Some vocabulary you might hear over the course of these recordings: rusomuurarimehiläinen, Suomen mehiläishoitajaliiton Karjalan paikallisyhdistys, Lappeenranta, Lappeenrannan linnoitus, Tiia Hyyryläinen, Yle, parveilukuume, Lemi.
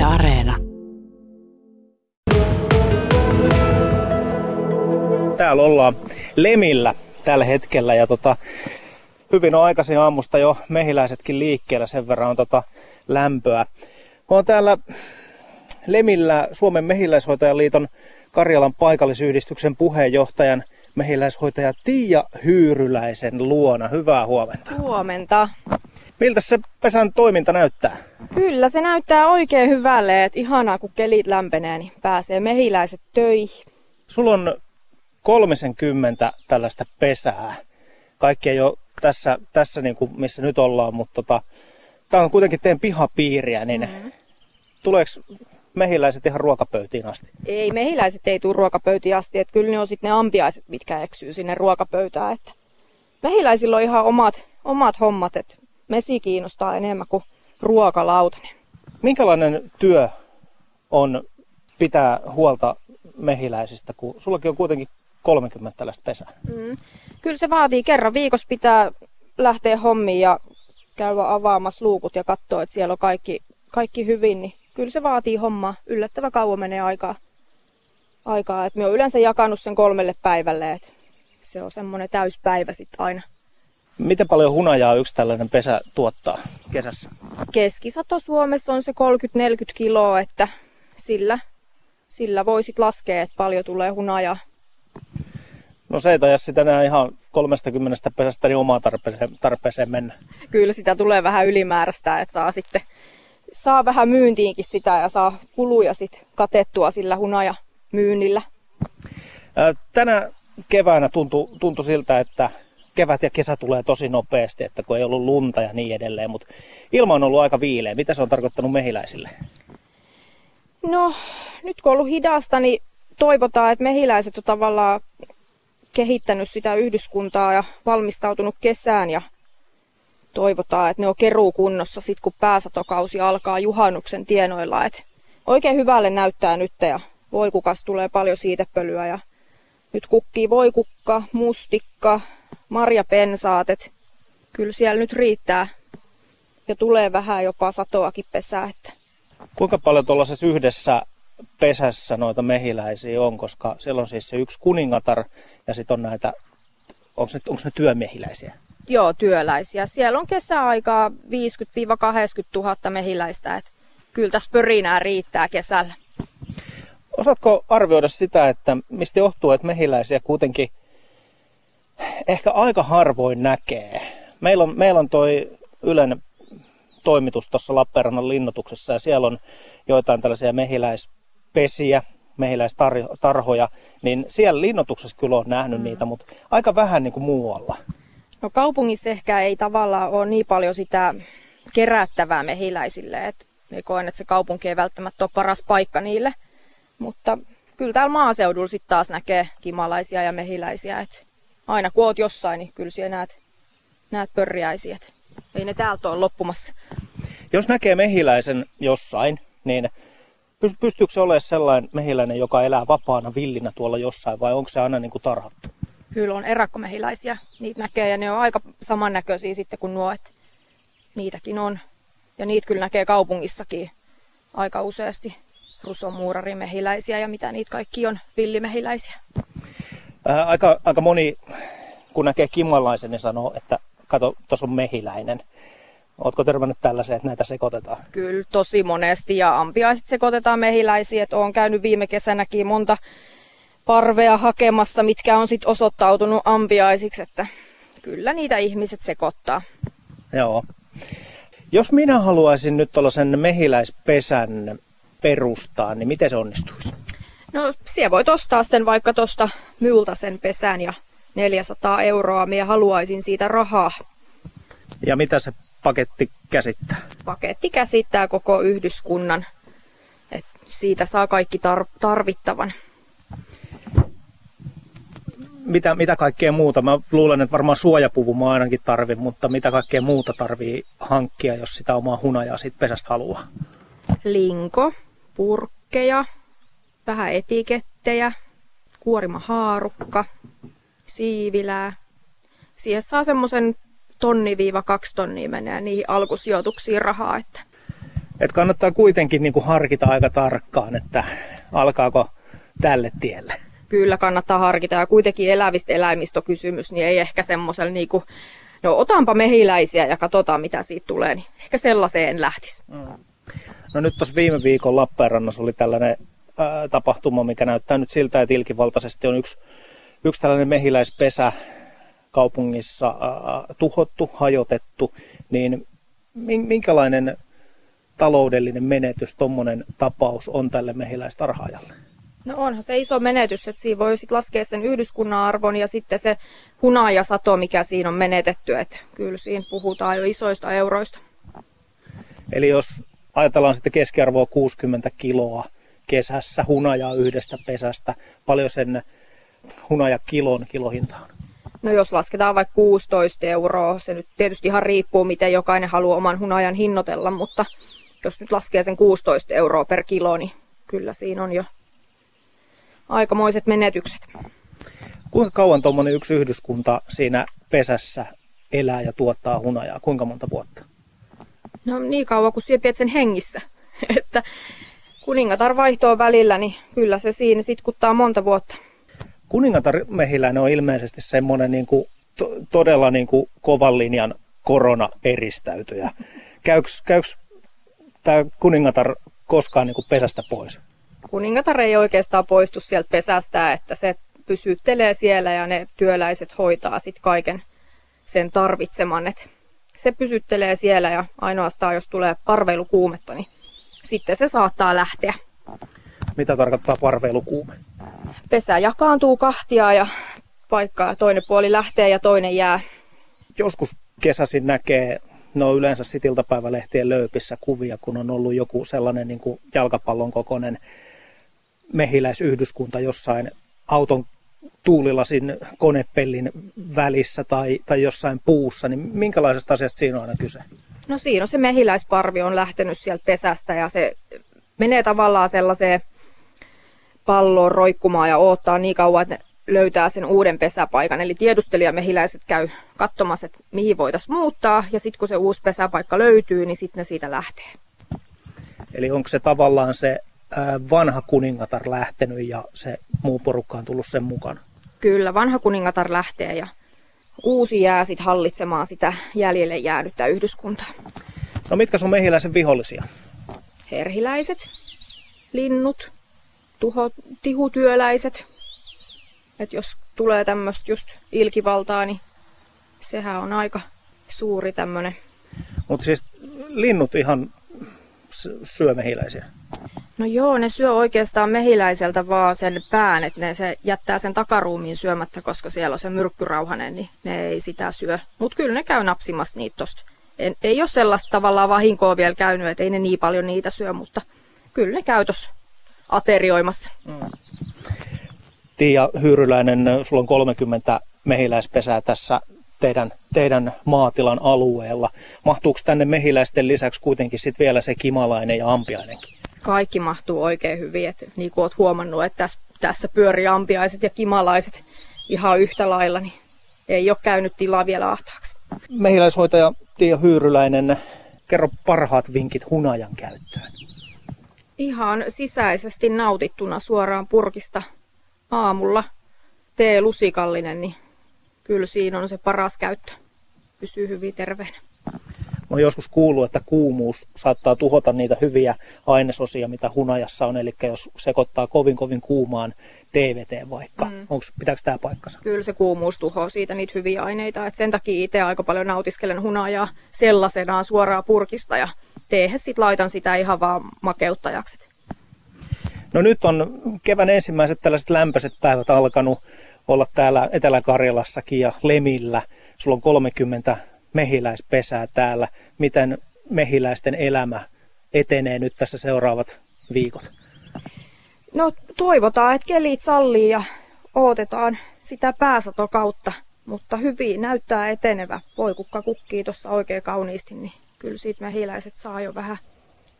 Yle Areena. Täällä ollaan Lemillä tällä hetkellä ja hyvin on aikaisin aamusta jo mehiläisetkin liikkeellä, sen verran on lämpöä. Mä oon täällä Lemillä Suomen mehiläishoitajaliiton Karjalan paikallisyhdistyksen puheenjohtajan mehiläishoitaja Tiia Hyyryläisen luona. Hyvää huomenta. Huomenta. Miltä se pesän toiminta näyttää? Kyllä, se näyttää oikein hyvälle. Et ihanaa, kun kelit lämpenee, niin pääsee mehiläiset töihin. Sulla on 30 tällaista pesää. Kaikki ei ole tässä niin kuin missä nyt ollaan, mutta tämä on kuitenkin teidän pihapiiriä. Niin tuleeko mehiläiset ihan ruokapöytiin asti? Ei, mehiläiset ei tule ruokapöytiin asti. Et kyllä ne on sitten ne ampiaiset, mitkä eksyy sinne ruokapöytään. Et mehiläisillä on ihan omat hommat. Mesi kiinnostaa enemmän kuin ruokalautanen. Minkälainen työ on pitää huolta mehiläisistä, kun sullakin on kuitenkin 30 tällaista pesää? Kyllä se vaatii. Kerran viikossa pitää lähteä hommiin ja käydä avaamassa luukut ja katsoa, että siellä on kaikki hyvin. Niin kyllä se vaatii hommaa. Yllättävän kauan menee aikaa. Et minä olen yleensä jakanut sen 3 päivälle. Et se on semmoinen täyspäivä sitten aina. Miten paljon hunajaa yksi tällainen pesä tuottaa kesässä? Keskisato Suomessa on se 30-40 kiloa, että sillä voisit laskea, että paljon tulee hunajaa. No se ei taida sitä enää ihan 30 pesästä niin omaan tarpeeseen mennä. Kyllä sitä tulee vähän ylimääräistä, että saa vähän myyntiinkin sitä ja saa kuluja sitten katettua sillä hunajamyynnillä. Tänä keväänä tuntui siltä, että kevät ja kesä tulee tosi nopeasti, että kun ei ollut lunta ja niin edelleen, mutta ilma on ollut aika viileä. Mitä se on tarkoittanut mehiläisille? No, nyt kun on ollut hidasta, niin toivotaan, että mehiläiset on tavallaan kehittänyt sitä yhdyskuntaa ja valmistautunut kesään ja toivotaan, että ne on keruukunnossa sitten, kun pääsatokausi alkaa juhannuksen tienoilla. Et oikein hyvälle näyttää nyt ja voikukas tulee paljon siitepölyä ja nyt kukkii voikukka, mustikka, marjapensaat, että kyllä siellä nyt riittää ja tulee vähän jopa satoakin pesää. Että. Kuinka paljon tuollaisessa yhdessä pesässä noita mehiläisiä on, koska siellä on siis se yksi kuningatar ja sitten on näitä, onko ne työmehiläisiä? Joo, työläisiä. Siellä on kesäaikaa 50-80 000 mehiläistä, että kyllä tässä pörinää riittää kesällä. Osaatko arvioida sitä, että mistä johtuu, että mehiläisiä kuitenkin ehkä aika harvoin näkee? Meillä on toi Ylen toimitus tuossa Lappeenrannan linnoituksessa ja siellä on joitain tällaisia mehiläispesiä, mehiläistarhoja, niin siellä linnoituksessa kyllä on nähnyt niitä, mutta aika vähän niin kuin muualla. No kaupungissa ehkä ei tavallaan ole niin paljon sitä kerättävää mehiläisille, että koen, että se kaupunki ei välttämättä ole paras paikka niille, mutta kyllä täällä maaseudulla sitten taas näkee kimalaisia ja mehiläisiä, että aina kun oot jossain, niin kyllä siellä näet pörriäisiä. Ei ne täältä ole loppumassa. Jos näkee mehiläisen jossain, niin pystyykö se olemaan sellainen mehiläinen, joka elää vapaana villinä tuolla jossain, vai onko se aina niin kuin tarhattu? Kyllä on erakkomehiläisiä. Niitä näkee ja ne on aika samannäköisiä sitten kuin nuo. Niitäkin on. Ja niitä kyllä näkee kaupungissakin aika useasti. Rusomuurarimehiläisiä ja mitä niitä kaikki on, villimehiläisiä. Aika moni, kun näkee kimalaisen, niin sanoo, että kato, tuossa on mehiläinen. Ootko törmännyt tällaiseen, että näitä sekoitetaan? Kyllä, tosi monesti. Ja ampiaiset sekoitetaan mehiläisiin. Olen käynyt viime kesänäkin monta parvea hakemassa, mitkä on sitten osoittautunut ampiaisiksi. Että kyllä niitä ihmiset sekoittaa. Joo. Jos minä haluaisin nyt tuollaisen mehiläispesän perustaa, niin miten se onnistuisi? No, siellä voit ostaa sen vaikka tuosta myyltä sen pesän ja 400 €. Minä haluaisin siitä rahaa. Ja mitä se paketti käsittää? Paketti käsittää koko yhdyskunnan. Et siitä saa kaikki tarvittavan. Mitä kaikkea muuta? Mä luulen, että varmaan suojapuvun mä ainakin tarvin, mutta mitä kaikkea muuta tarvii hankkia, jos sitä omaa hunajaa siitä pesästä haluaa? Linko, purkkeja, vähän etikettejä, kuorimahaarukka, siivilää. Siihen saa semmoisen 1-2 tonnia menee niihin alkusijoituksiin rahaa. Että. Että kannattaa kuitenkin niin kuin harkita aika tarkkaan, että alkaako tälle tielle. Kyllä kannattaa harkita, ja kuitenkin elävistä eläimistä kysymys, niin ei ehkä semmoisella niin kuin, no otanpa mehiläisiä ja katsotaan mitä siitä tulee, niin ehkä sellaiseen lähtisi. Mm. No nyt tuossa viime viikon Lappeenrannassa oli tällainen tapahtuma, mikä näyttää nyt siltä, että ilkivaltaisesti on yksi tällainen mehiläispesä kaupungissa tuhottu, hajotettu, niin minkälainen taloudellinen menetys tuommoinen tapaus on tälle mehiläistarhaajalle? No onhan se iso menetys, että siinä voi sit laskea sen yhdyskunnan arvon ja sitten se hunajasato, mikä siinä on menetetty, että kyllä siinä puhutaan jo isoista euroista. Eli jos ajatellaan sitten keskiarvoa 60 kiloa kesässä hunajaa yhdestä pesästä, paljon sen hunajakilon kilohinta on? No jos lasketaan vaikka 16 euroa, se nyt tietysti ihan riippuu miten jokainen haluaa oman hunajan hinnoitella, mutta jos nyt laskee sen 16 euroa per kilo, niin kyllä siinä on jo aikamoiset menetykset. Kuinka kauan tuommoinen yksi yhdyskunta siinä pesässä elää ja tuottaa hunajaa? Kuinka monta vuotta? No niin kauan kuin syöpät sen hengissä. Että kuningatar vaihtoa välillä, niin kyllä se siinä sitkuttaa monta vuotta. Kuningatarmehiläinen on ilmeisesti semmoinen niin kuin, todella niin kuin kovan linjan koronaeristäytyjä. Käykö tämä kuningatar koskaan niin kuin pesästä pois? Kuningatar ei oikeastaan poistu sieltä pesästä, että se pysyttelee siellä ja ne työläiset hoitaa sitten kaiken sen tarvitseman. Et se pysyttelee siellä ja ainoastaan jos tulee parveilukuumetta, niin sitten se saattaa lähteä. Mitä tarkoittaa parveilukuume? Pesä jakaantuu kahtia ja paikkaa toinen puoli lähtee ja toinen jää. Joskus kesäsin näkee, no yleensä iltapäivälehtien löypissä kuvia, kun on ollut joku sellainen niin kuin jalkapallon kokoinen mehiläisyhdyskunta jossain auton tuulilasin konepellin välissä tai jossain puussa, niin minkälaisesta asiasta siinä on aina kyse? No siinä on se mehiläisparvi on lähtenyt sieltä pesästä ja se menee tavallaan sellaiseen palloon roikkumaan ja odottaa niin kauan, että löytää sen uuden pesäpaikan. Eli tiedustelijamehiläiset käy katsomassa, että mihin voitaisiin muuttaa, ja sitten kun se uusi pesäpaikka löytyy, niin sitten ne siitä lähtee. Eli onko se tavallaan se vanha kuningatar lähtenyt ja se muu porukka on tullut sen mukana? Kyllä, vanha kuningatar lähtee ja uusi jää sitten hallitsemaan sitä jäljelle jäänyttä yhdyskuntaa. No mitkä on mehiläisen vihollisia? Herhiläiset, linnut, tihutyöläiset. Et jos tulee tämmöistä just ilkivaltaa, niin sehän on aika suuri tämmöinen. Mutta siis linnut ihan syö mehiläisiä? No joo, ne syö oikeastaan mehiläiseltä vaan sen pään, että ne se jättää sen takaruumiin syömättä, koska siellä on se myrkkyrauhanen, niin ne ei sitä syö. Mutta kyllä ne käy napsimassa niitä tosta. Ei ole sellaista tavallaan vahinkoa vielä käynyt, että ei ne niin paljon niitä syö, mutta kyllä ne käy tossa aterioimassa. Mm. Tiia Hyyryläinen, sulla on 30 mehiläispesää tässä teidän maatilan alueella. Mahtuuko tänne mehiläisten lisäksi kuitenkin sit vielä se kimalainen ja ampiainenkin? Kaikki mahtuu oikein hyvin. Et niin kuin olet huomannut, että tässä pyörii ampiaiset ja kimalaiset ihan yhtä lailla, niin ei ole käynyt tilaa vielä ahtaaksi. Mehiläishoitaja Tiia Hyyryläinen, kerro parhaat vinkit hunajan käyttöön. Ihan sisäisesti nautittuna suoraan purkista aamulla teelusikallinen, niin kyllä siinä on se paras käyttö. Pysyy hyvin terveenä. Mä oon joskus kuullut, että kuumuus saattaa tuhota niitä hyviä ainesosia, mitä hunajassa on. Eli jos sekoittaa kovin kuumaan teeveteen vaikka. Pitääkö tämä paikkansa? Kyllä se kuumuus tuhoaa siitä niitä hyviä aineita. Et sen takia itse aika paljon nautiskelen hunajaa sellaisenaan suoraan purkista. Ja teehän sitten laitan sitä ihan vaan makeuttajaksi. No nyt on kevään ensimmäiset tällaiset lämpöiset päivät alkanut olla täällä Etelä-Karjalassakin ja Lemillä. Sulla on 30 mehiläispesää täällä. Miten mehiläisten elämä etenee nyt tässä seuraavat viikot? No toivotaan, että kelit sallii ja odotetaan sitä pääsatokautta, mutta hyvin näyttää etenevä. Voikukka kukkii tuossa oikein kauniisti, niin kyllä siitä mehiläiset saa jo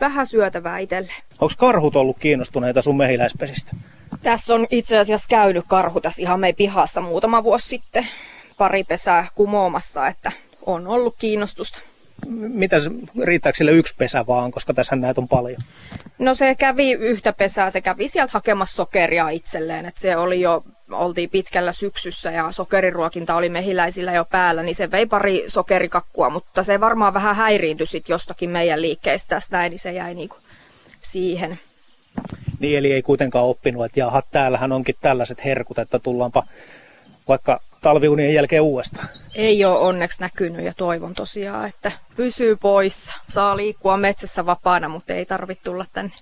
vähän syötävää itselleen. Onko karhut ollut kiinnostuneita sun mehiläispesistä? Tässä on itse asiassa käynyt karhu tässä ihan meidän pihassa muutama vuosi sitten. Pari pesää kumoamassa, että on ollut kiinnostusta. riittääkö sille yksi pesä vaan, koska tässä näitä on paljon? No se kävi yhtä pesää, se kävi sieltä hakemassa sokeria itselleen, että se oli jo, oltiin pitkällä syksyssä ja sokeriruokinta oli mehiläisillä jo päällä, niin se vei pari sokerikakkua, mutta se varmaan vähän häiriintyi sit jostakin meidän liikkeestä tästä näin, niin se jäi niinku siihen. Niin, eli ei kuitenkaan oppinut, että jaha, täällähän onkin tällaiset herkut, että tullaanpa vaikka talviunien jälkeen uudestaan. Ei ole onneksi näkynyt ja toivon tosiaan, että pysyy poissa. Saa liikkua metsässä vapaana, mutta ei tarvitse tulla tänne.